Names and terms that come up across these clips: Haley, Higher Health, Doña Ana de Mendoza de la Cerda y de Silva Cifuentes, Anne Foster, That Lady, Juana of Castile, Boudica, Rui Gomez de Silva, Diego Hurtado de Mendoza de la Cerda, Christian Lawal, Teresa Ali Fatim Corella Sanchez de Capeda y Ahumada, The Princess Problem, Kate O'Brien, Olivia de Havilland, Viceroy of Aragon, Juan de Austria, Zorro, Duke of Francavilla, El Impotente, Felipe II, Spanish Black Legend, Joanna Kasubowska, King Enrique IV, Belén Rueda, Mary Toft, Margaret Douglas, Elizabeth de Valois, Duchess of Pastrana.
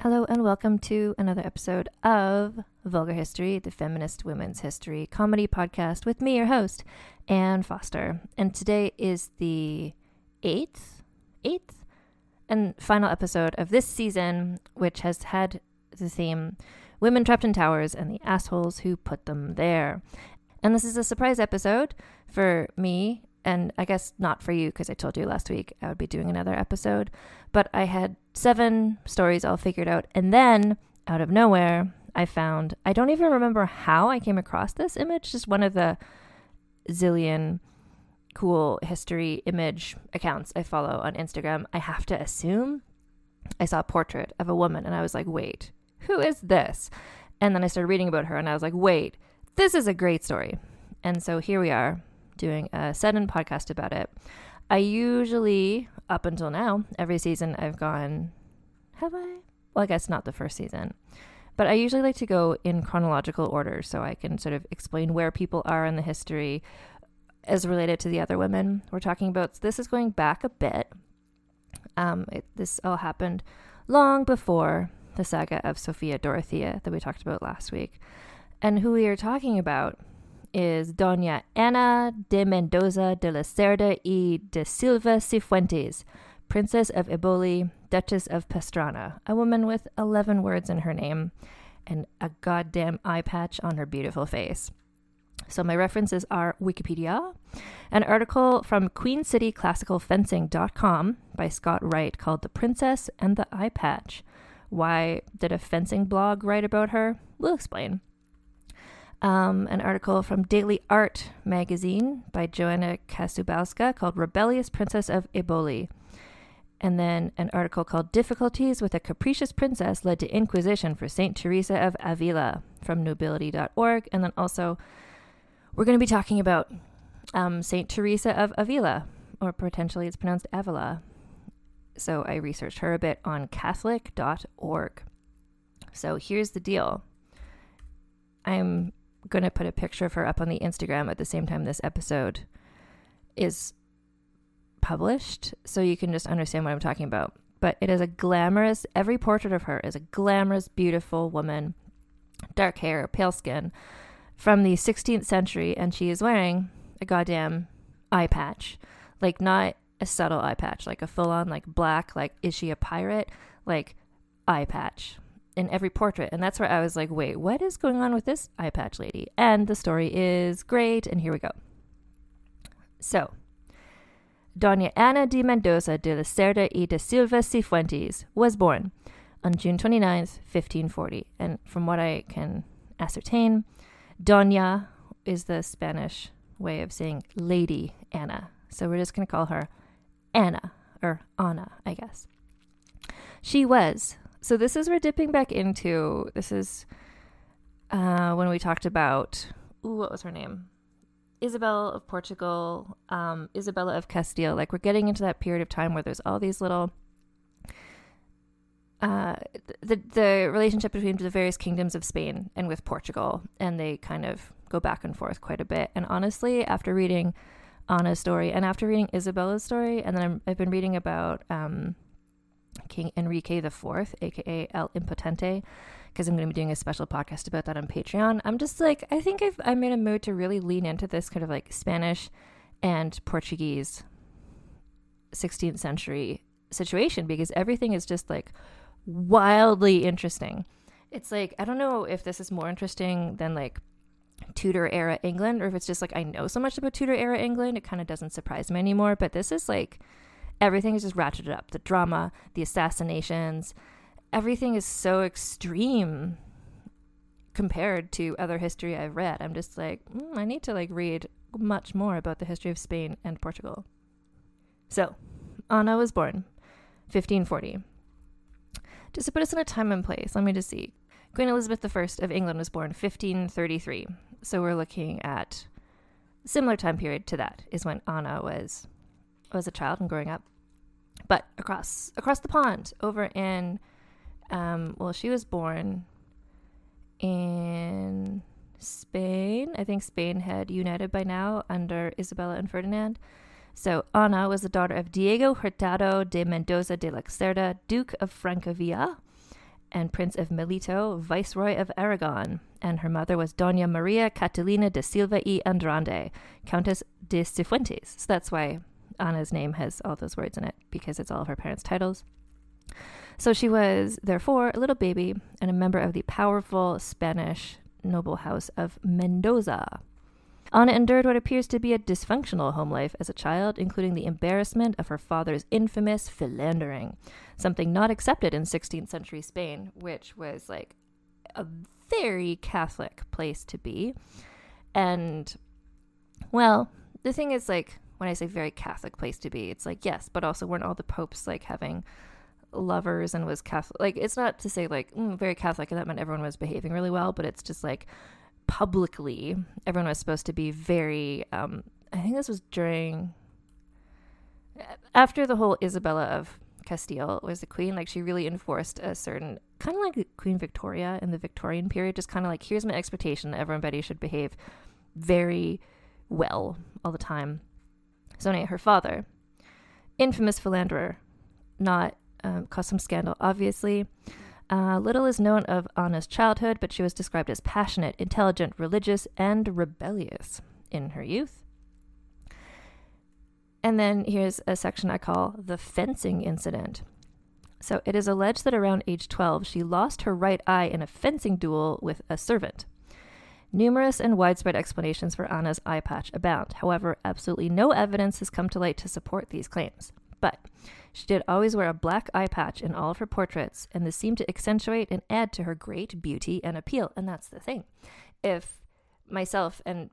Hello and welcome to another episode of Vulgar History, the feminist women's history comedy podcast with me, your host, Anne Foster. And today is the eighth and final episode of this season, which has had the theme Women Trapped in Towers and the Assholes Who Put Them There. And this is a surprise episode for me, and I guess not for you, because I told you last week I would be doing another episode, but I had 7 stories all figured out, and then out of nowhere I found, I don't even remember how I came across this image, just one of the zillion cool history image accounts I follow on Instagram. I have to assume I saw a portrait of a woman and I was like, wait, who is this? And then I started reading about her and I was like, wait, this is a great story. And so here we are doing a sudden podcast about it. I usually, up until now, every season I've gone, have I? Well, I guess not the first season. But I usually like to go in chronological order so I can sort of explain where people are in the history as related to the other women we're talking about. So this is going back a bit. This all happened long before the saga of Sophia Dorothea that we talked about last week. And who we are talking about is Doña Ana de Mendoza de la Cerda y de Silva Cifuentes, Princess of Eboli, Duchess of Pastrana, a woman with 11 words in her name and a goddamn eye patch on her beautiful face. So my references are Wikipedia, an article from queencityclassicalfencing.com by Scott Wright called The Princess and the Eye Patch. Why did a fencing blog write about her? We'll explain. An article from Daily Art magazine by Joanna Kasubowska called Rebellious Princess of Eboli. And then an article called Difficulties with a Capricious Princess Led to Inquisition for St. Teresa of Avila from nobility.org. And then also, we're going to be talking about St. Teresa of Avila, or potentially it's pronounced Avila. So I researched her a bit on Catholic.org. So here's the deal. I'm going to put a picture of her up on the Instagram at the same time this episode is published, so you can just understand what I'm talking about. But it is a glamorous, every portrait of her is a glamorous, beautiful woman, dark hair, pale skin, from the 16th century, and she is wearing a goddamn eye patch. Like, not a subtle eye patch, like a full-on, like, black, like, is she a pirate? Like, eye patch. in every portrait. And that's where I was like, wait, what is going on with this eye patch lady? And the story is great. And here we go. So, Doña Ana de Mendoza de la Cerda y de Silva Cifuentes was born on June 29th, 1540. And from what I can ascertain, Doña is the Spanish way of saying Lady Anna. So we're just going to call her Anna, or Anna, I guess. She was. So this is, we're dipping back into, this is when we talked about, what was her name? Isabel of Portugal, Isabella of Castile. Like, we're getting into that period of time where there's all these little, the relationship between the various kingdoms of Spain and with Portugal. And they kind of go back and forth quite a bit. And honestly, after reading Anna's story and after reading Isabella's story, and then I've been reading about King Enrique IV, aka El Impotente, because I'm going to be doing a special podcast about that on Patreon. I'm just like, I think I'm in a mood to really lean into this kind of like Spanish and Portuguese 16th century situation, because everything is just like wildly interesting. It's like, I don't know if this is more interesting than like Tudor era England, or if it's just like I know so much about Tudor era England, it kind of doesn't surprise me anymore. But this is like, everything is just ratcheted up. The drama, the assassinations, everything is so extreme compared to other history I've read. I'm just like, I need to like read much more about the history of Spain and Portugal. So Anna was born 1540. Just to put us in a time and place, let me just see. Queen Elizabeth I of England was born 1533. So we're looking at a similar time period to that is when Anna was a child and growing up. But across the pond over in, she was born in Spain. I think Spain had united by now under Isabella and Ferdinand. So Anna was the daughter of Diego Hurtado de Mendoza de la Cerda, Duke of Francavilla, and Prince of Melito, Viceroy of Aragon, and her mother was Doña Maria Catalina de Silva y Andrade, Countess de Cifuentes. So that's why Anna's name has all those words in it, because it's all of her parents' titles. So she was, therefore, a little baby and a member of the powerful Spanish noble house of Mendoza. Anna endured what appears to be a dysfunctional home life as a child, including the embarrassment of her father's infamous philandering, something not accepted in 16th century Spain, which was like a very Catholic place to be. And, well, the thing is, like, when I say very Catholic place to be, it's like, yes, but also weren't all the popes like having lovers and was Catholic? Like, it's not to say like very Catholic and that meant everyone was behaving really well, but it's just like publicly everyone was supposed to be very, I think this was after the whole Isabella of Castile was the queen, like she really enforced a certain kind of like Queen Victoria in the Victorian period, just kind of like, here's my expectation, everybody should behave very well all the time. So her father, infamous philanderer, not caused some scandal, obviously. Little is known of Anna's childhood, but she was described as passionate, intelligent, religious, and rebellious in her youth. And then here's a section I call the fencing incident. So it is alleged that around age 12, she lost her right eye in a fencing duel with a servant. Numerous and widespread explanations for Anna's eye patch abound. However, absolutely no evidence has come to light to support these claims. But she did always wear a black eye patch in all of her portraits, and this seemed to accentuate and add to her great beauty and appeal. And that's the thing. If myself and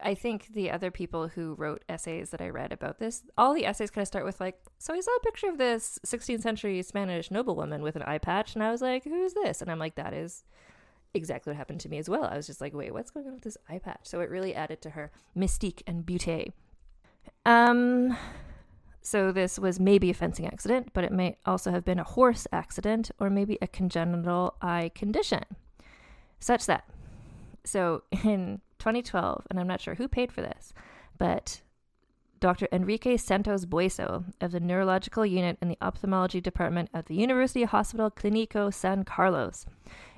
I think the other people who wrote essays that I read about this, all the essays kind of start with like, so I saw a picture of this 16th century Spanish noblewoman with an eye patch, and I was like, who's this? And I'm like, that is exactly what happened to me as well. I was just like, wait, what's going on with this eye patch? So it really added to her mystique and beauty. So this was maybe a fencing accident, but it may also have been a horse accident or maybe a congenital eye condition, such that. So in 2012, and I'm not sure who paid for this, but Dr. Enrique Santos Bueso of the Neurological Unit in the Ophthalmology Department at the University Hospital Clínico San Carlos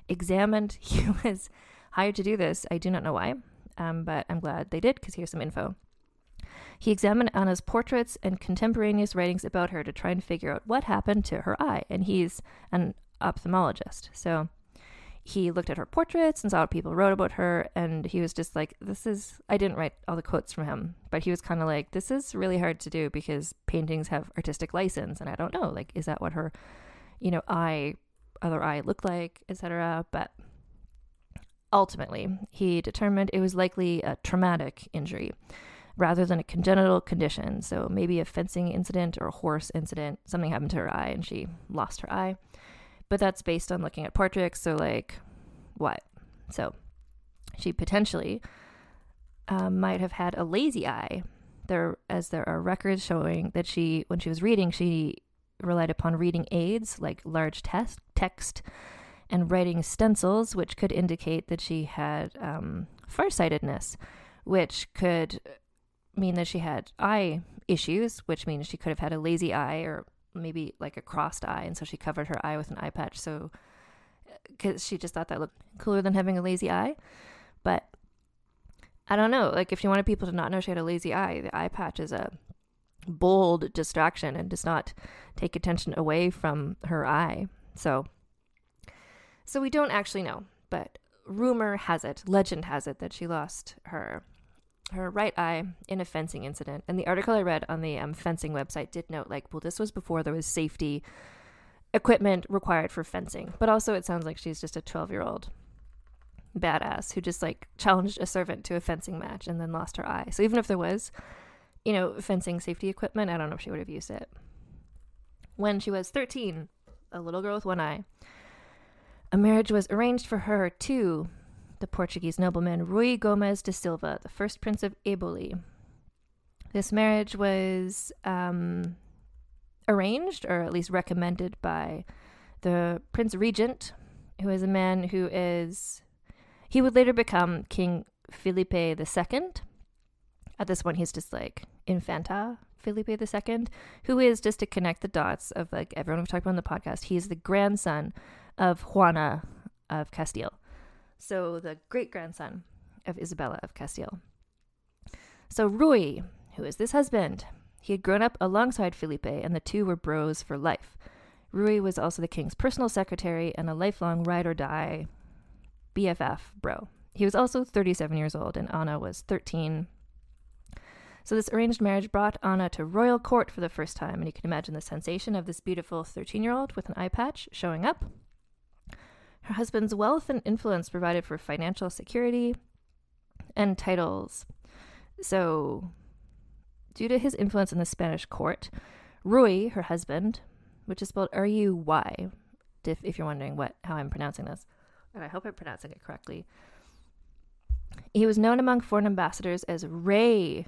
examined, he was hired to do this. I do not know why, but I'm glad they did, because here's some info. He examined Anna's portraits and contemporaneous writings about her to try and figure out what happened to her eye. And he's an ophthalmologist. So he looked at her portraits and saw what people wrote about her, and he was just like, this is, I didn't write all the quotes from him, but he was kind of like, this is really hard to do because paintings have artistic license, and I don't know, like, is that what her, you know, other eye looked like, etc. But ultimately, he determined it was likely a traumatic injury rather than a congenital condition. So maybe a fencing incident or a horse incident, something happened to her eye and she lost her eye. But that's based on looking at portraits, so like, what? So she potentially might have had a lazy eye, as there are records showing that she, when she was reading, she relied upon reading aids like large text and writing stencils, which could indicate that she had farsightedness, which could mean that she had eye issues, which means she could have had a lazy eye or maybe like a crossed eye, and so she covered her eye with an eye patch, so because she just thought that looked cooler than having a lazy eye. But I don't know, like, if you wanted people to not know she had a lazy eye, the eye patch is a bold distraction and does not take attention away from her eye. So we don't actually know, but rumor has it, legend has it, that she lost her right eye in a fencing incident. And the article I read on the fencing website did note, like, well, this was before there was safety equipment required for fencing. But also it sounds like she's just a 12-year-old badass who just, like, challenged a servant to a fencing match and then lost her eye. So even if there was, you know, fencing safety equipment, I don't know if she would have used it. When she was 13, a little girl with one eye, a marriage was arranged for her to the Portuguese nobleman Rui Gomez de Silva, the first Prince of Eboli. This marriage was arranged, or at least recommended, by the Prince Regent, who is a man who is... He would later become King Felipe II. At this one, he's just like Infanta Felipe II, who is, just to connect the dots of, like, everyone we've talked about on the podcast, he's the grandson of Juana of Castile. So the great-grandson of Isabella of Castile. So Rui, who is this husband, he had grown up alongside Felipe, and the two were bros for life. Rui was also the king's personal secretary and a lifelong ride-or-die BFF bro. He was also 37 years old, and Ana was 13. So this arranged marriage brought Ana to royal court for the first time, and you can imagine the sensation of this beautiful 13-year-old with an eye patch showing up. Her husband's wealth and influence provided for financial security and titles. So, due to his influence in the Spanish court, Rui, her husband, which is spelled R-U-Y, if you're wondering how I'm pronouncing this, and I hope I'm pronouncing it correctly, he was known among foreign ambassadors as Rey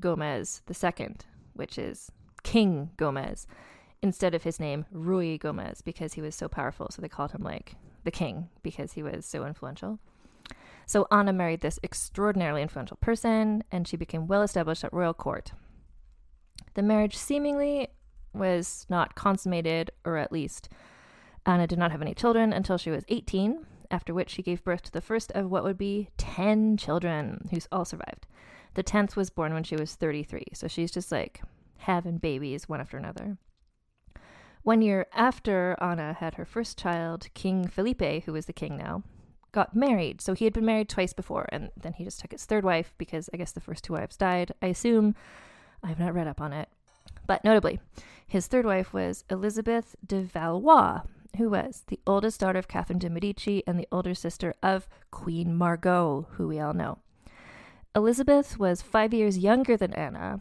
Gomez II, which is King Gomez, instead of his name, Rui Gomez, because he was so powerful, so they called him, like, the king, because he was so influential. So Ana married this extraordinarily influential person, and she became well established at royal court. The marriage seemingly was not consummated, or at least Ana did not have any children until she was 18, after which she gave birth to the first of what would be 10 children, who all survived. The 10th was born when she was 33, so she's just, like, having babies one after another. 1 year after Ana had her first child, King Felipe, who was the king now, got married. So he had been married twice before, and then he just took his third wife because I guess the first two wives died, I assume. I have not read up on it. But notably, his third wife was Elizabeth de Valois, who was the oldest daughter of Catherine de' Medici and the older sister of Queen Margot, who we all know. Elizabeth was 5 years younger than Ana,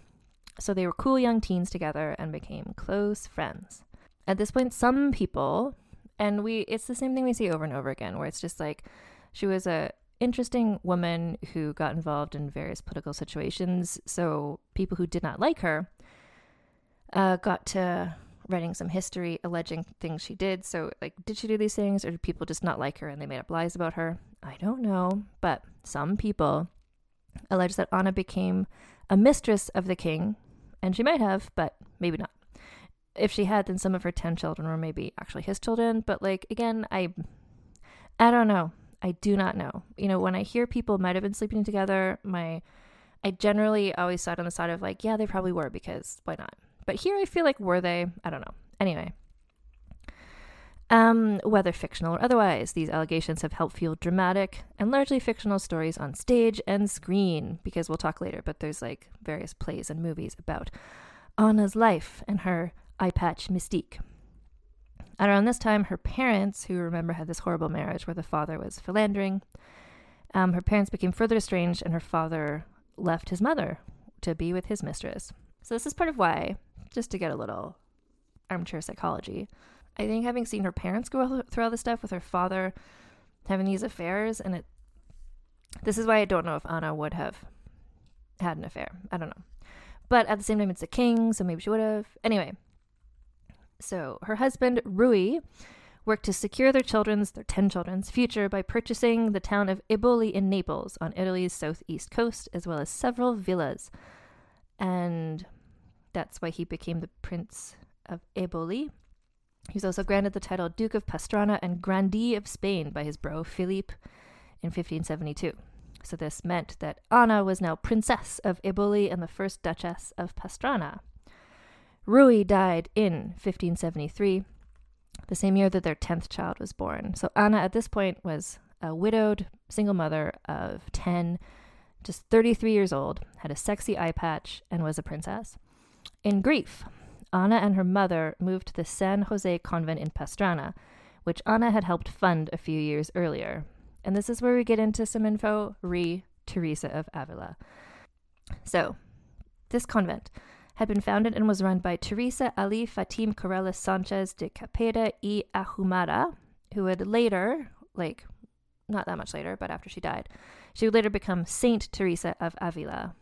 so they were cool young teens together and became close friends. At this point, some people, and it's the same thing we see over and over again, where it's just like, she was a interesting woman who got involved in various political situations, so people who did not like her got to writing some history alleging things she did. So, like, did she do these things, or did people just not like her and they made up lies about her? I don't know, but some people allege that Ana became a mistress of the king, and she might have, but maybe not. If she had, then some of her 10 children were maybe actually his children. But, like, again, I don't know. I do not know. You know, when I hear people might have been sleeping together, I generally always side on the side of, like, yeah, they probably were, because why not? But here I feel like, were they? I don't know. Anyway, Whether fictional or otherwise, these allegations have helped fuel dramatic and largely fictional stories on stage and screen, because we'll talk later, but there's like various plays and movies about Anna's life and her eye patch mystique. At around this time, her parents, who remember had this horrible marriage where the father was philandering, her parents became further estranged, and her father left his mother to be with his mistress. So this is part of why, just to get a little armchair psychology, I think having seen her parents go through all this stuff with her father having these affairs, and this is why I don't know if Anna would have had an affair. I don't know. But at the same time, it's a king, so maybe she would have. Anyway, so her husband, Rui, worked to secure their 10 children's future by purchasing the town of Eboli in Naples on Italy's southeast coast, as well as several villas. And that's why he became the Prince of Eboli. He was also granted the title Duke of Pastrana and Grandee of Spain by his bro Philippe in 1572. So this meant that Anna was now Princess of Eboli and the first Duchess of Pastrana. Rui died in 1573, the same year that their 10th child was born. So Anna at this point was a widowed single mother of 10, just 33 years old, had a sexy eye patch, and was a princess. In grief, Anna and her mother moved to the San Jose convent in Pastrana, which Anna had helped fund a few years earlier. And this is where we get into some info re Teresa of Avila. So, this convent had been founded and was run by Teresa Ali Fatim Corella Sanchez de Capeda y Ahumada, who would later, like, not that much later, but after she died, she would later become Saint Teresa of Avila,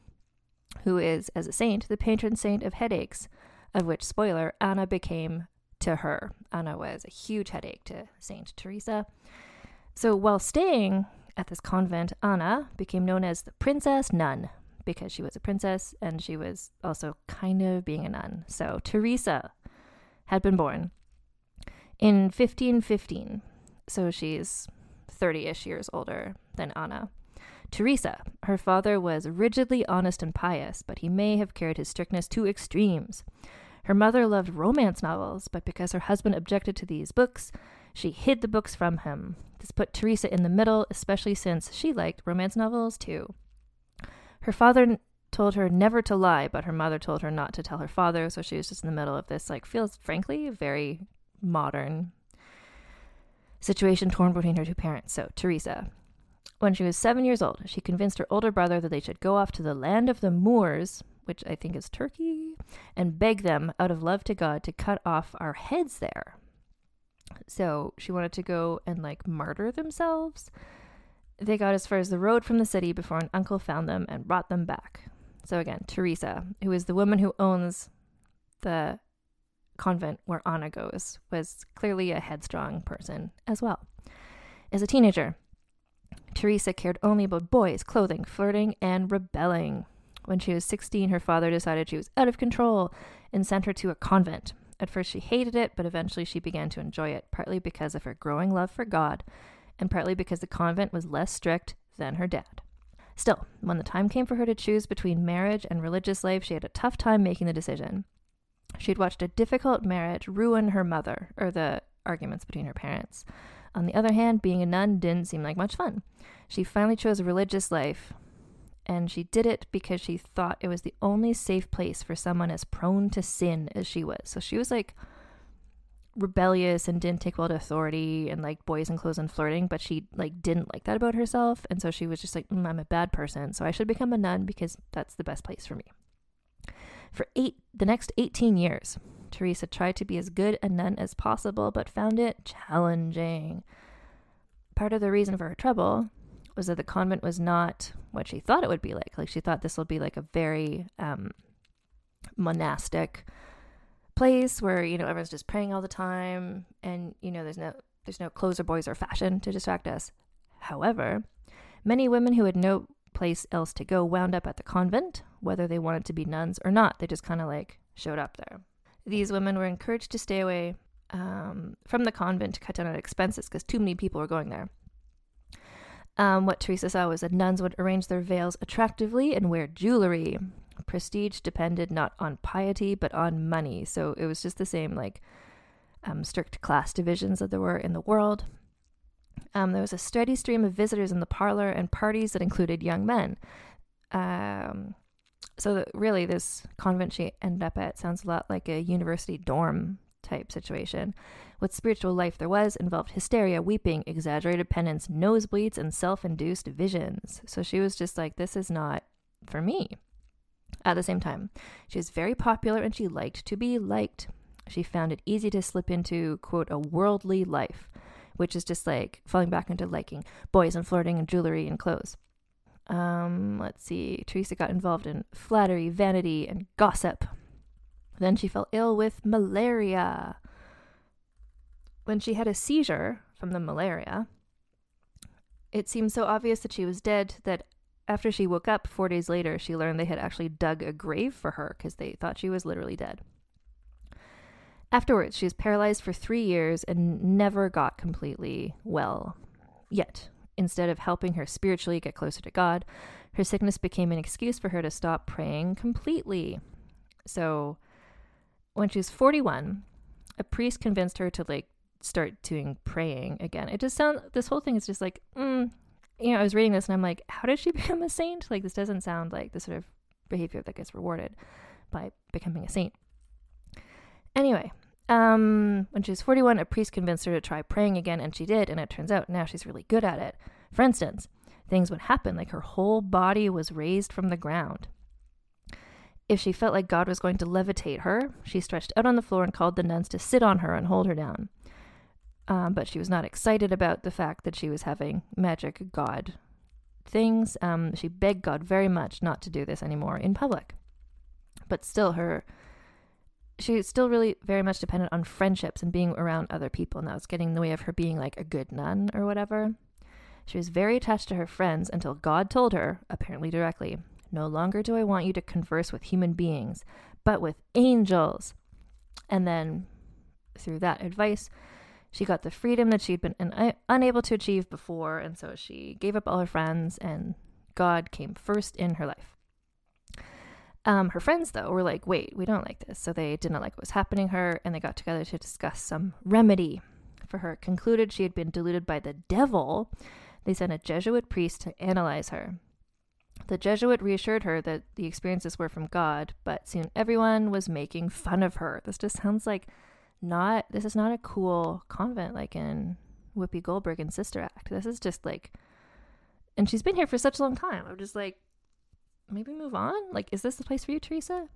who is, as a saint, the patron saint of headaches, of which, spoiler, Anna became to her. Anna was a huge headache to Saint Teresa. So while staying at this convent, Anna became known as the Princess Nun, because she was a princess and she was also kind of being a nun. So Teresa had been born in 1515. So she's 30-ish years older than Anna. Teresa, her father was rigidly honest and pious, but he may have carried his strictness to extremes. Her mother loved romance novels, but because her husband objected to these books, she hid the books from him. This put Teresa in the middle, especially since she liked romance novels too. Her father told her never to lie, but her mother told her not to tell her father, so she was just in the middle of this, like, feels, frankly, very modern situation torn between her two parents. So, Teresa, when she was 7 years old, she convinced her older brother that they should go off to the land of the Moors, which I think is Turkey, and beg them, out of love to God, to cut off our heads there. So, she wanted to go and, like, martyr themselves. They got as far as the road from the city before an uncle found them and brought them back. So again, Teresa, who is the woman who owns the convent where Anna goes, was clearly a headstrong person as well. As a teenager, Teresa cared only about boys, clothing, flirting, and rebelling. When she was 16, her father decided she was out of control and sent her to a convent. At first she hated it, but eventually she began to enjoy it, partly because of her growing love for God, and partly because the convent was less strict than her dad. Still, when the time came for her to choose between marriage and religious life, she had a tough time making the decision. She'd watched a difficult marriage ruin her mother, or the arguments between her parents. On the other hand, being a nun didn't seem like much fun. She finally chose religious life, and she did it because she thought it was the only safe place for someone as prone to sin as she was. So she was, like, rebellious and didn't take well to authority and liked boys and clothes and flirting, but she, like, didn't like that about herself, and so she was just like, I'm a bad person, so I should become a nun because that's the best place for me. For the next 18 years, Teresa tried to be as good a nun as possible, but found it challenging. Part of the reason for her trouble was that the convent was not what she thought it would be like. Like, she thought this will be like a very monastic place where, you know, everyone's just praying all the time, and, you know, there's no clothes or boys or fashion to distract us. However, many women who had no place else to go wound up at the convent, whether they wanted to be nuns or not. They just kind of, like, showed up there. These women were encouraged to stay away from the convent to cut down on expenses because too many people were going there. What Teresa saw was that nuns would arrange their veils attractively and wear jewelry. Prestige depended not on piety, but on money. So it was just the same, like, strict class divisions that there were in the world. There was a steady stream of visitors in the parlor and parties that included young men. So really this convent she ended up at sounds a lot like a university dorm type situation. What spiritual life there was involved hysteria, weeping, exaggerated penance, nosebleeds, and self-induced visions. So she was just like, this is not for me. At the same time, she was very popular and she liked to be liked. She found it easy to slip into, quote, a worldly life, which is just like falling back into liking boys and flirting and jewelry and clothes. Let's see. Teresa got involved in flattery, vanity, and gossip. Then she fell ill with malaria. When she had a seizure from the malaria, it seemed so obvious that she was dead that after she woke up 4 days later, she learned they had actually dug a grave for her because they thought she was literally dead. Afterwards, she was paralyzed for 3 years and never got completely well. Yet, instead of helping her spiritually get closer to God, her sickness became an excuse for her to stop praying completely. So when she was 41, a priest convinced her to start doing praying again. It just sounds, this whole thing is just like, I was reading this and I'm like, how did she become a saint? Like, this doesn't sound like the sort of behavior that gets rewarded by becoming a saint. Anyway, when she was 41, a priest convinced her to try praying again, and she did, and it turns out now she's really good at it. For instance, things would happen, like her whole body was raised from the ground. If she felt like God was going to levitate her, she stretched out on the floor and called the nuns to sit on her and hold her down. But she was not excited about the fact that she was having magic God things. She begged God very much not to do this anymore in public. But still, she was still really very much dependent on friendships and being around other people, and that was getting in the way of her being like a good nun or whatever. She was very attached to her friends until God told her, apparently directly, "No longer do I want you to converse with human beings, but with angels." And then through that advice, she got the freedom that she'd been unable to achieve before, and so she gave up all her friends, and God came first in her life. Her friends, though, were like, wait, we don't like this. So they did not like what was happening to her, and they got together to discuss some remedy for her. Concluded she had been deluded by the devil, they sent a Jesuit priest to analyze her. The Jesuit reassured her that the experiences were from God, but soon everyone was making fun of her. This just sounds like this is not a cool convent like in Whoopi Goldberg and Sister Act. This is just like, and she's been here for such a long time. I'm just like, maybe move on? Like, is this the place for you, Teresa?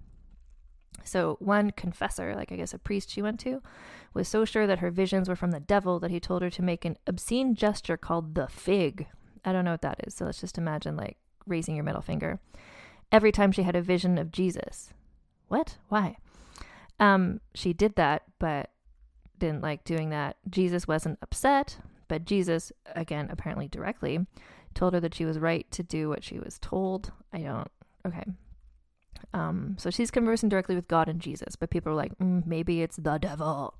So one confessor, like I guess a priest she went to, was so sure that her visions were from the devil that he told her to make an obscene gesture called the fig. I don't know what that is, so let's just imagine like raising your middle finger every time she had a vision of Jesus. What? Why? She did that, but didn't like doing that. Jesus wasn't upset, but Jesus, again, apparently directly, told her that she was right to do what she was told. So she's conversing directly with God and Jesus, but people are like, maybe it's the devil.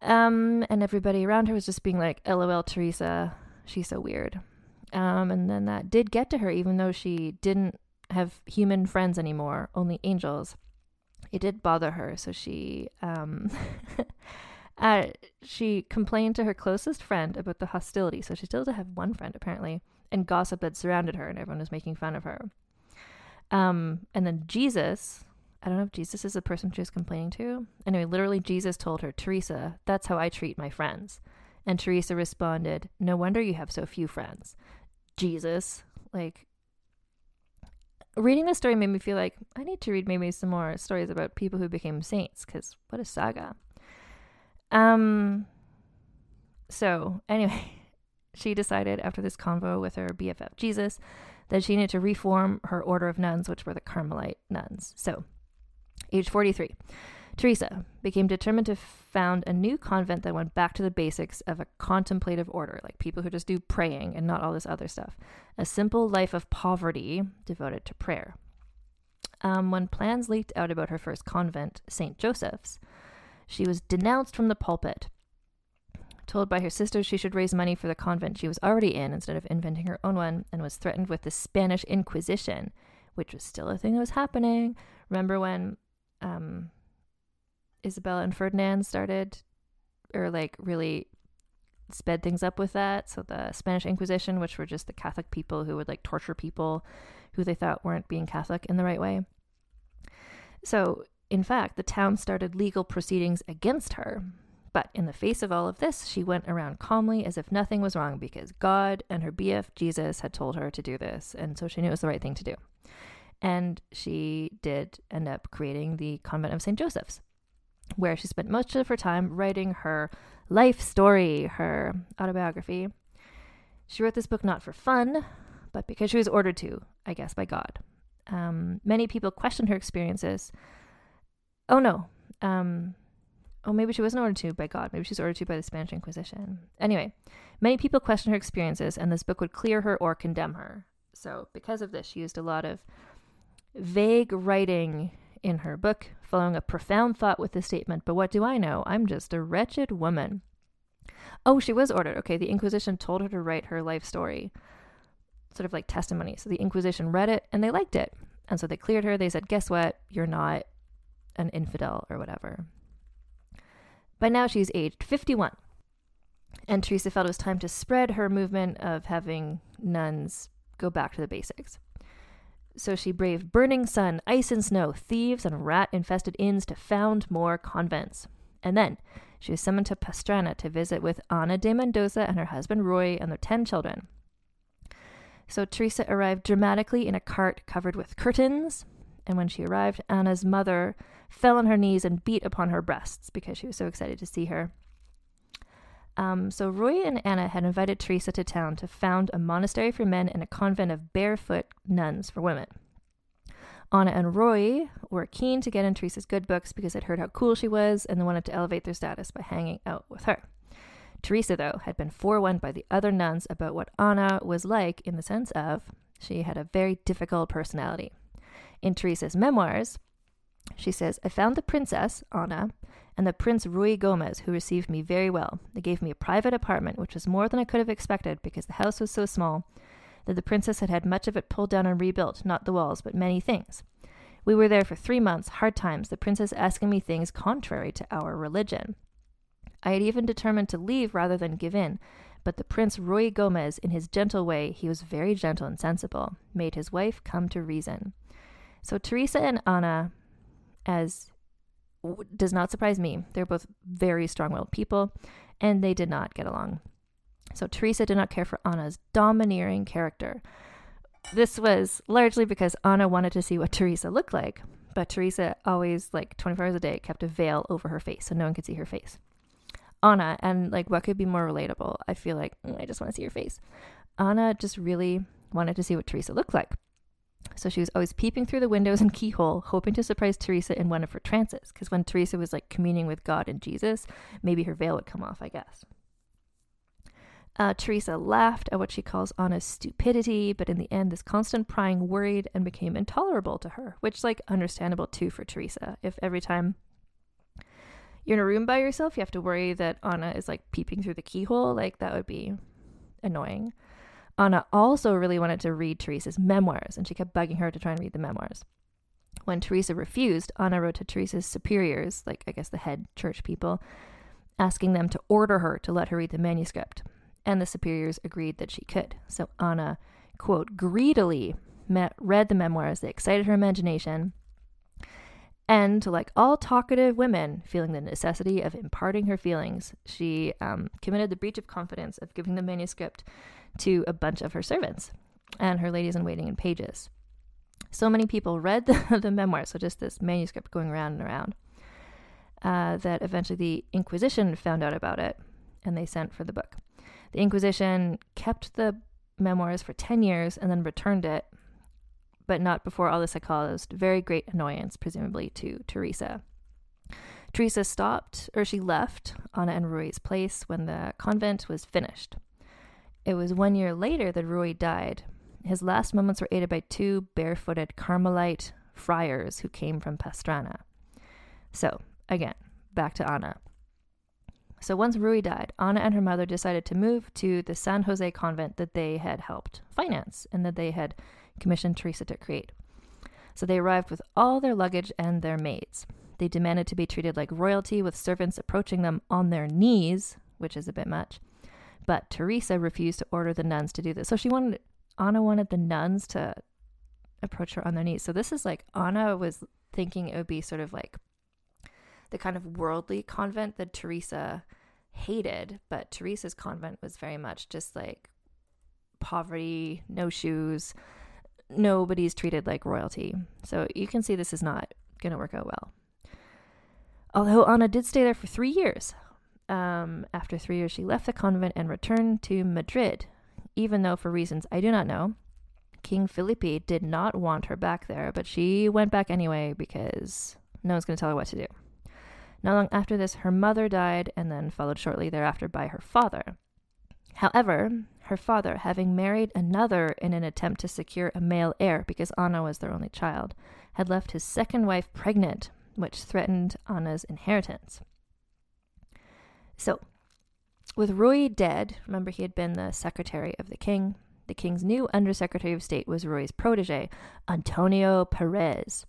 And everybody around her was just being like, LOL, Teresa, she's so weird. And then that did get to her, even though she didn't have human friends anymore, only angels. It did bother her, so she complained to her closest friend about the hostility. So she still did have one friend, apparently, and gossip that surrounded her, and everyone was making fun of her. And then Jesus, I don't know if Jesus is the person she was complaining to. Anyway, literally Jesus told her, "Teresa, that's how I treat my friends." And Teresa responded, "No wonder you have so few friends." Jesus, like, reading this story made me feel like I need to read maybe some more stories about people who became saints, because what a saga. So anyway, she decided after this convo with her BFF Jesus that she needed to reform her order of nuns, which were the Carmelite nuns. So age 43, Teresa became determined to found a new convent that went back to the basics of a contemplative order, like people who just do praying and not all this other stuff. A simple life of poverty devoted to prayer. When plans leaked out about her first convent, St. Joseph's, she was denounced from the pulpit, told by her sisters she should raise money for the convent she was already in instead of inventing her own one, and was threatened with the Spanish Inquisition, which was still a thing that was happening. Remember when Isabella and Ferdinand started, or like really sped things up with that. So the Spanish Inquisition, which were just the Catholic people who would like torture people who they thought weren't being Catholic in the right way. So in fact, the town started legal proceedings against her. But in the face of all of this, she went around calmly as if nothing was wrong because God and her BF, Jesus, had told her to do this. And so she knew it was the right thing to do. And she did end up creating the Convent of St. Joseph's, where she spent much of her time writing her life story, her autobiography. She wrote this book not for fun, but because she was ordered to, I guess, by God. Many people questioned her experiences. Maybe she wasn't ordered to by God. Maybe she's ordered to by the Spanish Inquisition. Anyway, many people questioned her experiences, and this book would clear her or condemn her. So because of this, she used a lot of vague writing in her book, following a profound thought with the statement, "But what do I know? I'm just a wretched woman." Oh, she was ordered. Okay, the Inquisition told her to write her life story, sort of like testimony. So the Inquisition read it, and they liked it. And so they cleared her. They said, "Guess what? You're not an infidel," or whatever. By now, she's aged 51, and Teresa felt it was time to spread her movement of having nuns go back to the basics. So she braved burning sun, ice and snow, thieves, and rat-infested inns to found more convents. And then she was summoned to Pastrana to visit with Ana de Mendoza and her husband Roy and their 10 children. So Teresa arrived dramatically in a cart covered with curtains, and when she arrived, Anna's mother fell on her knees and beat upon her breasts because she was so excited to see her. So Roy and Anna had invited Teresa to town to found a monastery for men and a convent of barefoot nuns for women. Anna and Roy were keen to get in Teresa's good books because they'd heard how cool she was, and they wanted to elevate their status by hanging out with her. Teresa, though, had been forewarned by the other nuns about what Anna was like, in the sense of she had a very difficult personality. In Teresa's memoirs, she says, "I found the princess, Anna, and the prince Rui Gomez, who received me very well. They gave me a private apartment, which was more than I could have expected because the house was so small that the princess had had much of it pulled down and rebuilt, not the walls, but many things. We were there for 3 months, hard times, the princess asking me things contrary to our religion. I had even determined to leave rather than give in, but the prince Rui Gomez, in his gentle way, he was very gentle and sensible, made his wife come to reason." So Teresa and Anna, as does not surprise me, they're both very strong-willed people, and they did not get along. So Teresa did not care for Anna's domineering character. This was largely because Anna wanted to see what Teresa looked like, but Teresa always, like 24 hours a day, kept a veil over her face so no one could see her face. Anna, and like what could be more relatable? I feel like, I just want to see your face. Anna just really wanted to see what Teresa looked like. So she was always peeping through the windows and keyhole, hoping to surprise Teresa in one of her trances, because when Teresa was like communing with God and Jesus, maybe her veil would come off, I guess. Teresa laughed at what she calls Anna's stupidity, but in the end, this constant prying worried and became intolerable to her, which, like, understandable too for Teresa. If every time you're in a room by yourself, you have to worry that Anna is like peeping through the keyhole, like that would be annoying. Anna also really wanted to read Teresa's memoirs, and she kept bugging her to try and read the memoirs. When Teresa refused, Anna wrote to Teresa's superiors, like I guess the head church people, asking them to order her to let her read the manuscript. And the superiors agreed that she could. So Anna, quote, greedily read the memoirs. They excited her imagination. And like all talkative women, feeling the necessity of imparting her feelings, she committed the breach of confidence of giving the manuscript to a bunch of her servants and her ladies-in-waiting and pages. So many people read the memoirs, so just this manuscript going around and around, that eventually the Inquisition found out about it, and they sent for the book. The Inquisition kept the memoirs for 10 years and then returned it, but not before all this had caused very great annoyance, presumably, to Teresa. Teresa she left Anna and Rui's place when the convent was finished. It was 1 year later that Rui died. His last moments were aided by two barefooted Carmelite friars who came from Pastrana. So, again, back to Anna. So once Rui died, Anna and her mother decided to move to the San Jose convent that they had helped finance and that they had commissioned Teresa to create. So they arrived with all their luggage and their maids. They demanded to be treated like royalty, with servants approaching them on their knees, which is a bit much. But Teresa refused to order the nuns to do this. So Anna wanted the nuns to approach her on their knees. So this is like, Anna was thinking it would be sort of like the kind of worldly convent that Teresa hated, but Teresa's convent was very much just like poverty, no shoes, nobody's treated like royalty. So you can see this is not going to work out well. Although Anna did stay there for 3 years. After 3 years, she left the convent and returned to Madrid, even though, for reasons I do not know, King Felipe did not want her back there, but she went back anyway because no one's going to tell her what to do. Not long after this, her mother died, and then followed shortly thereafter by her father. However, her father, having married another in an attempt to secure a male heir, because Anna was their only child, had left his second wife pregnant, which threatened Anna's inheritance. So, with Rui dead, remember he had been the secretary of the king, the king's new undersecretary of state was Rui's protege, Antonio Perez.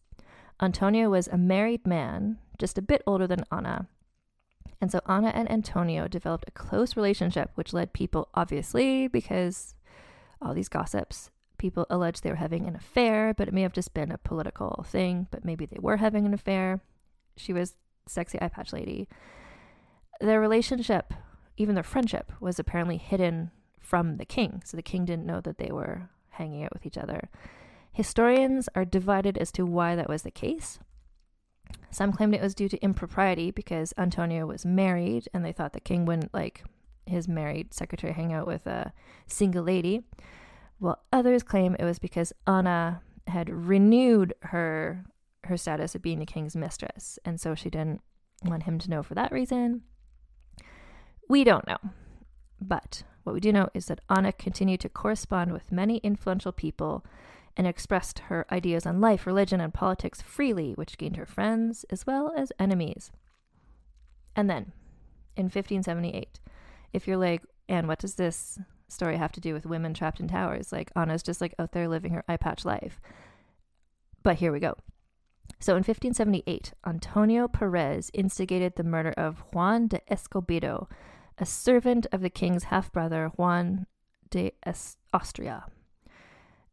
Antonio was a married man, just a bit older than Anna. And so Anna and Antonio developed a close relationship, which led people, obviously, because all these gossips, people alleged they were having an affair, but it may have just been a political thing, but maybe they were having an affair. She was sexy eye patch lady. Their relationship, even their friendship, was apparently hidden from the king, so the king didn't know that they were hanging out with each other. Historians are divided as to why that was the case. Some claimed it was due to impropriety because Antonio was married and they thought the king wouldn't like his married secretary hang out with a single lady, while others claim it was because Anna had renewed her status of being the king's mistress, and so she didn't want him to know for that reason. We don't know, but what we do know is that Anna continued to correspond with many influential people and expressed her ideas on life, religion, and politics freely, which gained her friends as well as enemies. And then, in 1578, if you're like, Anne, what does this story have to do with women trapped in towers? Like, Anna's just like out there living her eye patch life. But here we go. So in 1578, Antonio Perez instigated the murder of Juan de Escobedo, a servant of the king's half-brother, Juan de Austria.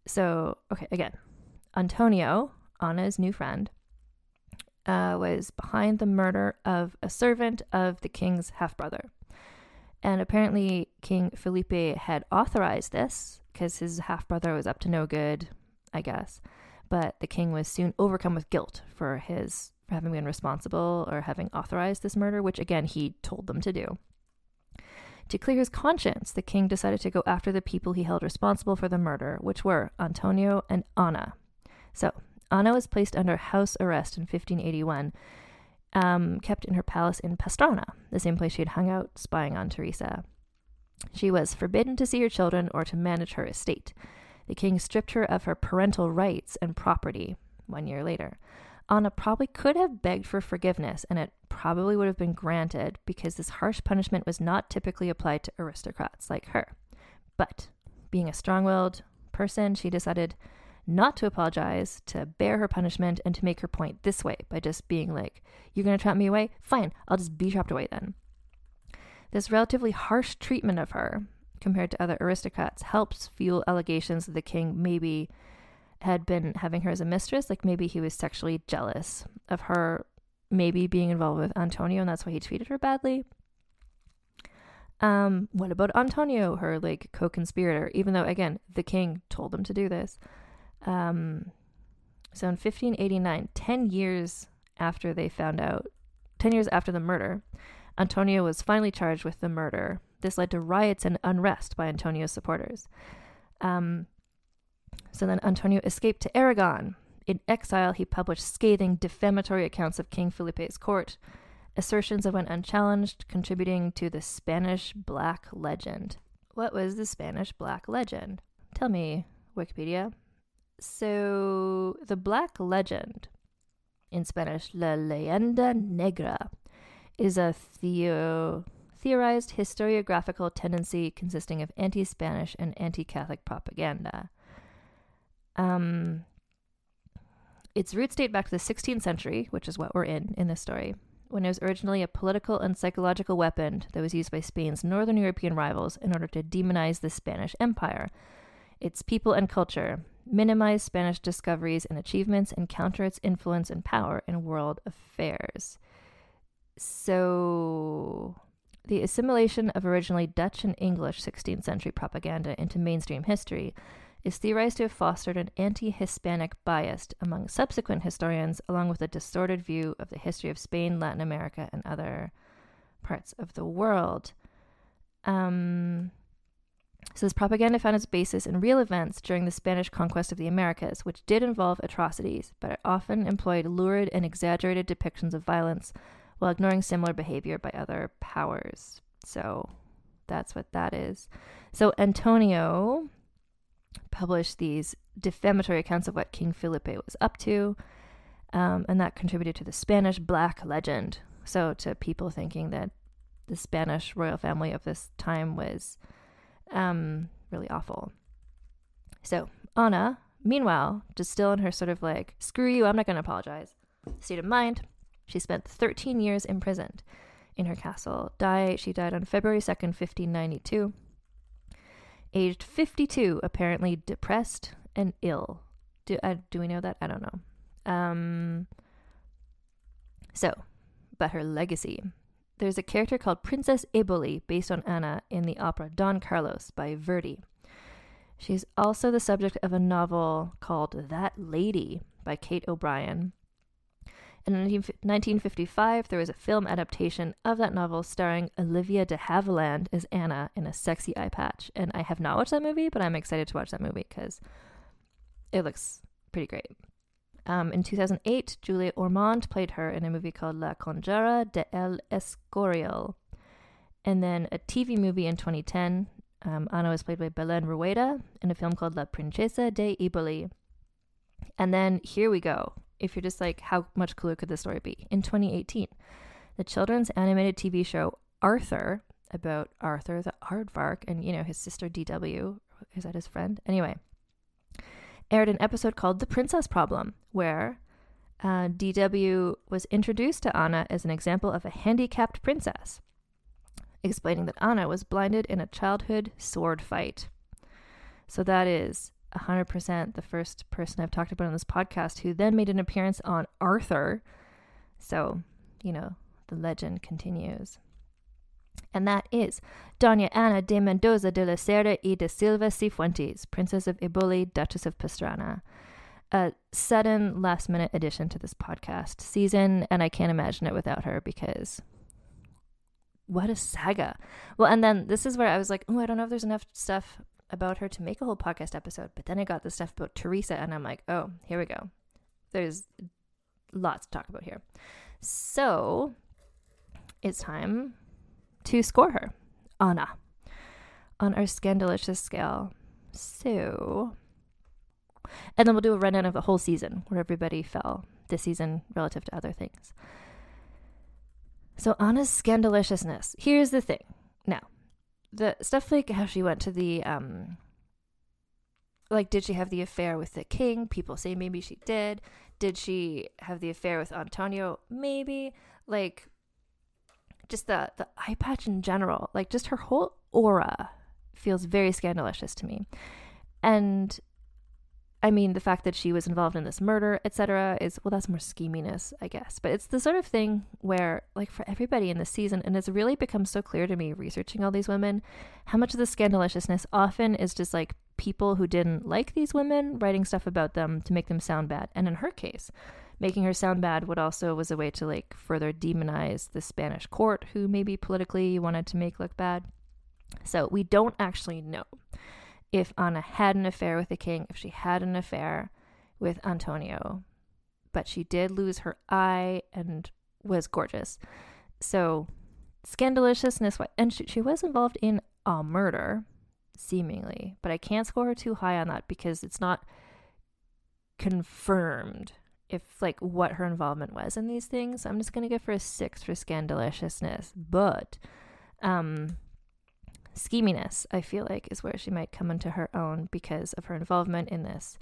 So, okay, again, Antonio, Anna's new friend, was behind the murder of a servant of the king's half-brother. And apparently King Felipe had authorized this because his half-brother was up to no good, I guess. But the king was soon overcome with guilt for having been responsible or having authorized this murder, which again, he told them to do. To clear his conscience, the king decided to go after the people he held responsible for the murder, which were Antonio and Anna. So, Anna was placed under house arrest in 1581, kept in her palace in Pastrana, the same place she had hung out spying on Teresa. She was forbidden to see her children or to manage her estate. The king stripped her of her parental rights and property 1 year later. Anna probably could have begged for forgiveness, and it probably would have been granted because this harsh punishment was not typically applied to aristocrats like her. But being a strong-willed person, she decided not to apologize, to bear her punishment, and to make her point this way by just being like, you're going to trap me away? Fine, I'll just be trapped away then. This relatively harsh treatment of her, compared to other aristocrats, helps fuel allegations that the king maybe had been having her as a mistress, like maybe he was sexually jealous of her maybe being involved with Antonio, and that's why he treated her badly. What about Antonio, her like co-conspirator, even though again the king told them to do this? So in 1589, 10 years after the murder, Antonio was finally charged with the murder. This led to riots and unrest by Antonio's supporters. So then Antonio escaped to Aragon. In exile, he published scathing, defamatory accounts of King Felipe's court, assertions that went unchallenged, contributing to the Spanish Black Legend. What was the Spanish Black Legend? Tell me, Wikipedia. So, the Black Legend, in Spanish, La Leyenda Negra, is a theorized historiographical tendency consisting of anti-Spanish and anti-Catholic propaganda. Its roots date back to the 16th century, which is what we're in this story, when it was originally a political and psychological weapon that was used by Spain's northern European rivals in order to demonize the Spanish Empire, its people and culture, minimize Spanish discoveries and achievements, and counter its influence and power in world affairs. So the assimilation of originally Dutch and English 16th century propaganda into mainstream history is theorized to have fostered an anti-Hispanic bias among subsequent historians, along with a distorted view of the history of Spain, Latin America, and other parts of the world. So this propaganda found its basis in real events during the Spanish conquest of the Americas, which did involve atrocities, but it often employed lurid and exaggerated depictions of violence while ignoring similar behavior by other powers. So that's what that is. So Antonio published these defamatory accounts of what King Felipe was up to, and that contributed to the Spanish Black Legend. So to people thinking that the Spanish royal family of this time was really awful. So Anna, meanwhile, just still in her sort of like, screw you, I'm not going to apologize state of mind, she spent 13 years imprisoned in her castle. She died on February 2nd, 1592, aged 52, apparently depressed and ill. Do we know that? I don't know. But her legacy. There's a character called Princess Eboli, based on Anna, in the opera Don Carlos by Verdi. She's also the subject of a novel called That Lady by Kate O'Brien. And in 1955, there was a film adaptation of that novel starring Olivia de Havilland as Anna in a sexy eye patch. And I have not watched that movie, but I'm excited to watch that movie because it looks pretty great. In 2008, Julia Ormond played her in a movie called La Conjura de El Escorial. And then a TV movie in 2010, Anna was played by Belén Rueda in a film called La Princesa de Eboli. And then here we go. If you're just like, how much cooler could this story be? In 2018, the children's animated TV show Arthur, about Arthur the Aardvark and, you know, his sister DW, is that his friend? Anyway, aired an episode called The Princess Problem, where DW was introduced to Anna as an example of a handicapped princess, explaining that Anna was blinded in a childhood sword fight. So that is 100% the first person I've talked about on this podcast who then made an appearance on Arthur. So, you know, the legend continues. And that is Doña Ana de Mendoza de la Cerda y de Silva Cifuentes, Princess of Eboli, Duchess of Pastrana. A sudden last-minute addition to this podcast season, and I can't imagine it without her because what a saga. Well, and then this is where I was like, oh, I don't know if there's enough stuff about her to make a whole podcast episode, but then I got the stuff about Teresa and I'm like, oh, here we go. There's lots to talk about here. So it's time to score her, Anna, on our Scandalicious scale. So, and then we'll do a rundown of the whole season, where everybody fell this season relative to other things. So Anna's Scandaliciousness. Here's the thing. Now, the stuff like how she went to the, did she have the affair with the king? People say maybe she did. Did she have the affair with Antonio? Maybe. Like, just the eye patch in general. Like, just her whole aura feels very scandalous to me. And, I mean, the fact that she was involved in this murder, etc. is, well, that's more scheminess, I guess. But it's the sort of thing where, like, for everybody in this season, and it's really become so clear to me researching all these women, how much of the scandalousness often is just, like, people who didn't like these women writing stuff about them to make them sound bad. And in her case, making her sound bad would also was a way to, like, further demonize the Spanish court, who maybe politically wanted to make look bad. So we don't actually know if Anna had an affair with the king, if she had an affair with Antonio, but she did lose her eye and was gorgeous. So scandalousness, and she was involved in a murder, seemingly, but I can't score her too high on that because it's not confirmed if, like, what her involvement was in these things. So I'm just going to give her a 6 for scandalousness, but, scheminess, I feel like, is where she might come into her own because of her involvement in this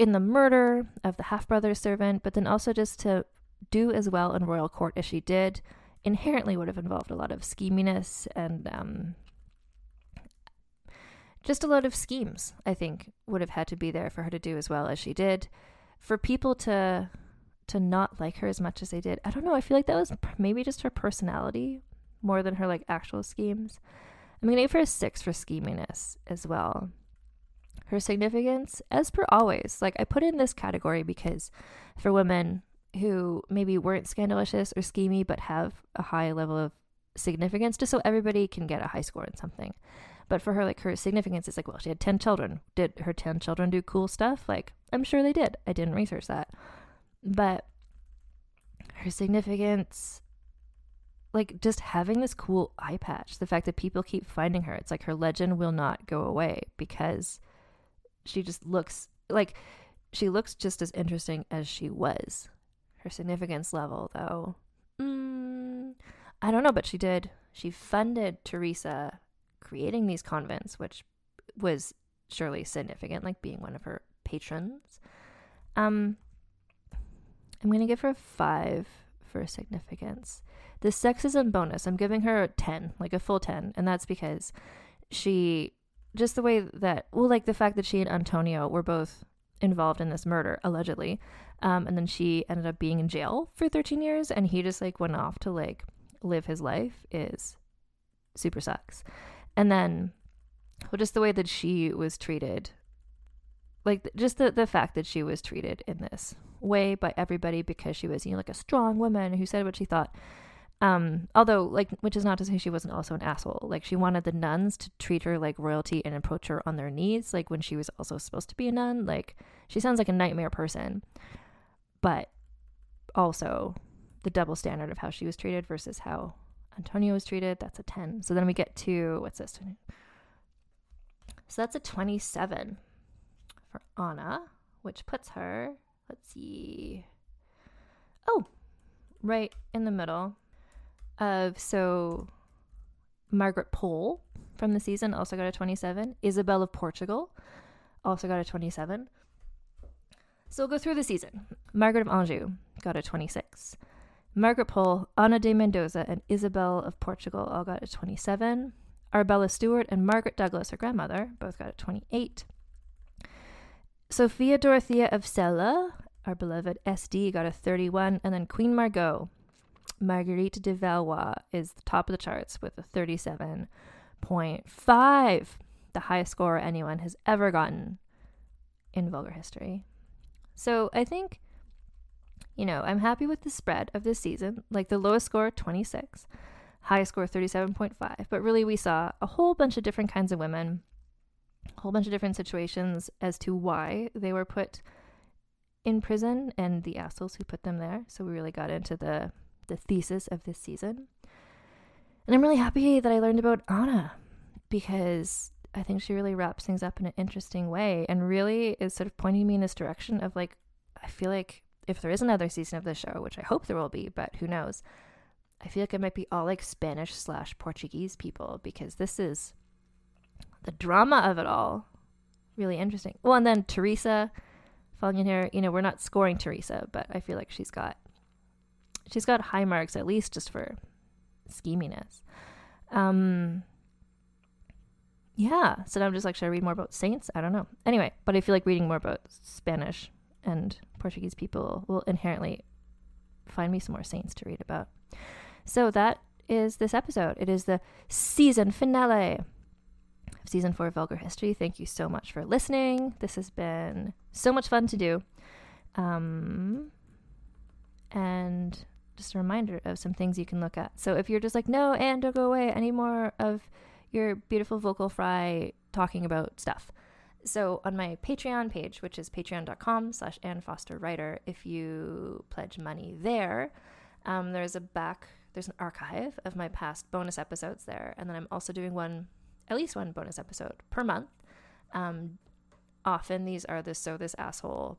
in the murder of the half-brother servant, but then also just to do as well in royal court as she did inherently would have involved a lot of scheminess and just a lot of schemes, I think, would have had to be there for her to do as well as she did. For people to not like her as much as they did, I don't know, I feel like that was maybe just her personality more than her like actual schemes. I'm going to give her a 6 for scheminess as well. Her significance, as per always, like I put in this category because for women who maybe weren't scandalous or schemy but have a high level of significance, just so everybody can get a high score in something. But for her, like her significance is like, well, she had 10 children. Did her 10 children do cool stuff? Like, I'm sure they did. I didn't research that. But her significance, like just having this cool eye patch, the fact that people keep finding her, it's like her legend will not go away because she just looks like she looks just as interesting as she was. Her significance level, though, I don't know, but she did. She funded Teresa creating these convents, which was surely significant, like being one of her patrons. I'm going to give her a 5 for significance. The sexism bonus, I'm giving her a 10, like a full 10. And that's because she, just the way that, well, like the fact that she and Antonio were both involved in this murder, allegedly. And then she ended up being in jail for 13 years. And he just like went off to like live his life is super sucks. And then, well, just the way that she was treated, like just the fact that she was treated in this way by everybody because she was, you know, like a strong woman who said what she thought. Although, like, which is not to say she wasn't also an asshole. Like, she wanted the nuns to treat her like royalty and approach her on their knees, like, when she was also supposed to be a nun. Like, she sounds like a nightmare person. But also, the double standard of how she was treated versus how Antonio was treated, that's a 10. So then we get to, what's this? So that's a 27 for Anna, which puts her, let's see, oh, right in the middle of, so Margaret Pole from the season also got a 27. Isabel of Portugal also got a 27. So we'll go through the season. Margaret of Anjou got a 26. Margaret Pole, Ana de Mendoza, and Isabel of Portugal all got a 27. Arbella Stewart and Margaret Douglas, her grandmother, both got a 28. Sophia Dorothea of Celle, our beloved SD, got a 31. And then Queen Margot, Marguerite de Valois, is the top of the charts with a 37.5, the highest score anyone has ever gotten in Vulgar History. So I think, you know, I'm happy with the spread of this season. Like the lowest score, 26, highest score, 37.5. But really we saw a whole bunch of different kinds of women, a whole bunch of different situations as to why they were put in prison and the assholes who put them there. So we really got into the thesis of this season. And I'm really happy that I learned about Anna because I think she really wraps things up in an interesting way and really is sort of pointing me in this direction of like, I feel like if there is another season of the show, which I hope there will be, but who knows, I feel like it might be all like Spanish/Portuguese people because this is the drama of it all. Really interesting. Well, and then Teresa falling in here, you know, we're not scoring Teresa, but I feel like she's got high marks, at least just for scheminess. Yeah, so now I'm just like, should I read more about saints? I don't know. Anyway, but I feel like reading more about Spanish and Portuguese people will inherently find me some more saints to read about. So that is this episode. It is the season finale of season 4 of Vulgar History. Thank you so much for listening. This has been so much fun to do. And just a reminder of some things you can look at. So if you're just like, no, Anne, don't go away, I need more of your beautiful vocal fry talking about stuff. So on my Patreon page, which is patreon.com/AnneFosterWriter, if you pledge money there, there's an archive of my past bonus episodes there. And then I'm also doing at least one bonus episode per month. Often these are the So This Asshole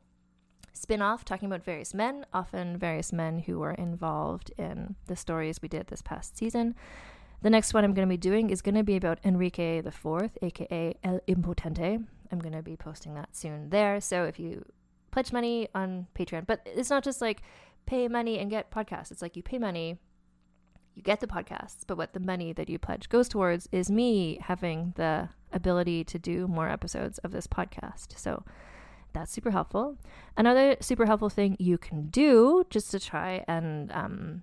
spin-off, talking about various men, often various men who were involved in the stories we did this past season. The next one I'm going to be doing is going to be about Enrique IV, aka El Impotente. I'm going to be posting that soon there. So if you pledge money on Patreon. But it's not just like pay money and get podcasts. It's like you pay money, you get the podcasts, but what the money that you pledge goes towards is me having the ability to do more episodes of this podcast. So that's super helpful. Another super helpful thing you can do just to try and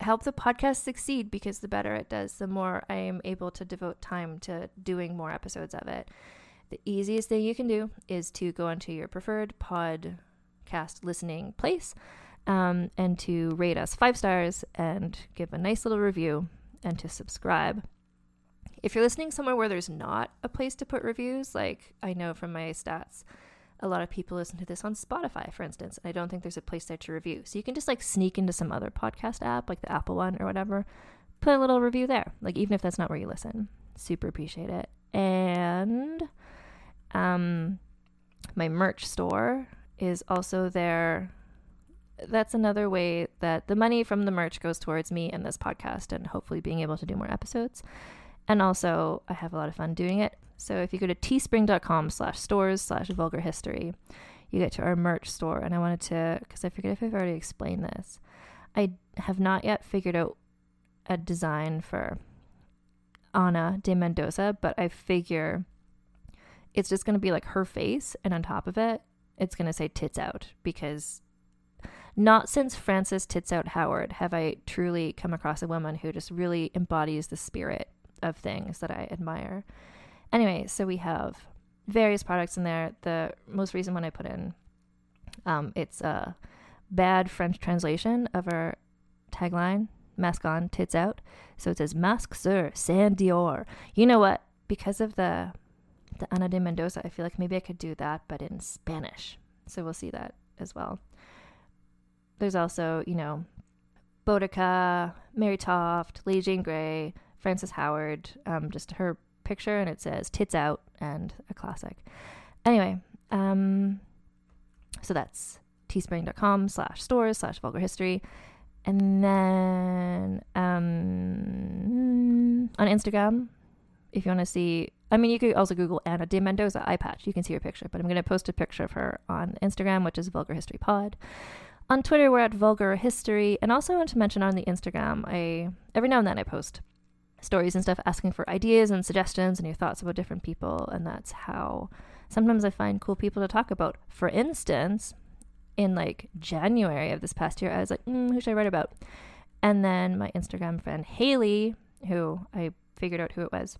help the podcast succeed, because the better it does, the more I am able to devote time to doing more episodes of it. The easiest thing you can do is to go onto your preferred podcast listening place and to rate us 5 stars and give a nice little review and to subscribe. If you're listening somewhere where there's not a place to put reviews, like I know from my stats, a lot of people listen to this on Spotify, for instance, and I don't think there's a place there to review. So you can just like sneak into some other podcast app, like the Apple one or whatever, put a little review there, like even if that's not where you listen. Super appreciate it. And my merch store is also there. That's another way that the money from the merch goes towards me and this podcast and hopefully being able to do more episodes. And also, I have a lot of fun doing it. So if you go to teespring.com/stores/vulgarhistory, you get to our merch store. And I wanted to, because I forget if I've already explained this, I have not yet figured out a design for Ana de Mendoza, but I figure it's just going to be like her face, and on top of it, it's going to say tits out, because not since Francis Tits Out Howard have I truly come across a woman who just really embodies the spirit of things that I admire. Anyway, so we have various products in there. The most recent one I put in, it's a bad French translation of our tagline, mask on, tits out. So it says, masque sur, sans Dior. You know what? Because of the Ana de Mendoza, I feel like maybe I could do that, but in Spanish. So we'll see that as well. There's also, you know, Boudica, Mary Toft, Lady Jane Grey, Frances Howard, just her picture, and it says tits out and a classic. Anyway, so that's teespring.com/stores/vulgarhistory. And then on Instagram, if you want to see, I mean, you could also Google Ana de Mendoza eye patch. You can see her picture, but I'm going to post a picture of her on Instagram, which is Vulgar History Pod. On Twitter, we're at Vulgar History. And also I want to mention on the Instagram, every now and then I post stories and stuff asking for ideas and suggestions and your thoughts about different people, and that's how sometimes I find cool people to talk about. For instance, in like January of this past year, I was like, who should I write about? And then my Instagram friend Haley, who I figured out who it was,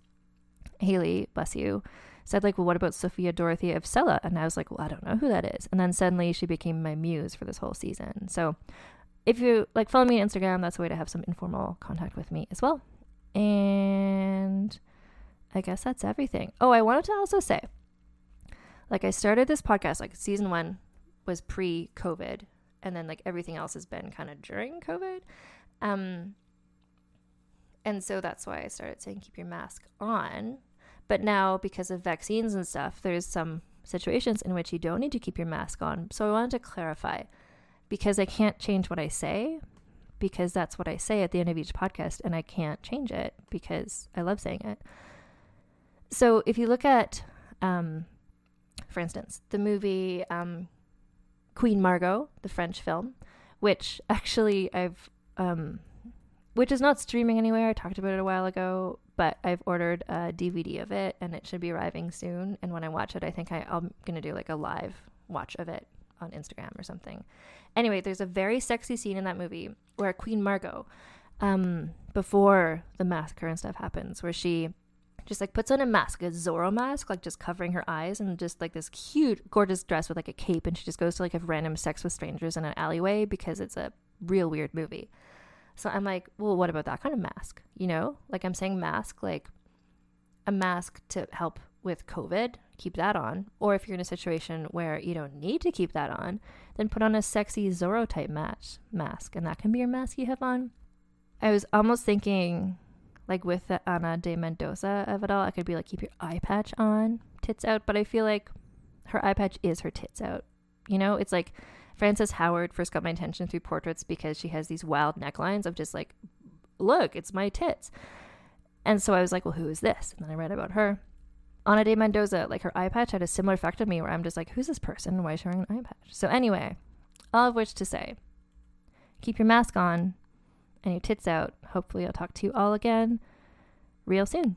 Haley, bless you, said like, well, what about Sophia Dorothea of Celle? And I was like, well, I don't know who that is. And then suddenly she became my muse for this whole season. So if you like follow me on Instagram, that's a way to have some informal contact with me as well. And I guess that's everything. Oh, I wanted to also say, like, I started this podcast, like season 1 was pre-COVID, and then like everything else has been kind of during COVID. And so that's why I started saying keep your mask on. But now because of vaccines and stuff, there's some situations in which you don't need to keep your mask on. So I wanted to clarify, because I can't change what I say, because that's what I say at the end of each podcast and I can't change it because I love saying it. So if you look at, for instance, the movie Queen Margot, the French film, which actually I've, which is not streaming anywhere. I talked about it a while ago, but I've ordered a DVD of it and it should be arriving soon. And when I watch it, I think I'm going to do like a live watch of it on Instagram or something. Anyway, there's a very sexy scene in that movie where Queen Margot, before the massacre and stuff happens, where she just like puts on a mask, a Zorro mask, like just covering her eyes, and just like this cute, gorgeous dress with like a cape, and she just goes to like have random sex with strangers in an alleyway because it's a real weird movie. So I'm like, well, what about that kind of mask? You know, like I'm saying mask, like a mask to help with COVID, keep that on. Or if you're in a situation where you don't need to keep that on, then put on a sexy Zorro type mask, and that can be your mask you have on. I was almost thinking, like with the Ana de Mendoza of it all, I could be like, keep your eye patch on, tits out, but I feel like her eye patch is her tits out. You know, it's like Frances Howard first got my attention through portraits because she has these wild necklines of just like, look, it's my tits. And so I was like, well, who is this? And then I read about her. Ana de Mendoza, like her eye patch had a similar effect on me where I'm just like, who's this person? Why is she wearing an eye patch? So anyway, all of which to say, keep your mask on and your tits out. Hopefully I'll talk to you all again real soon.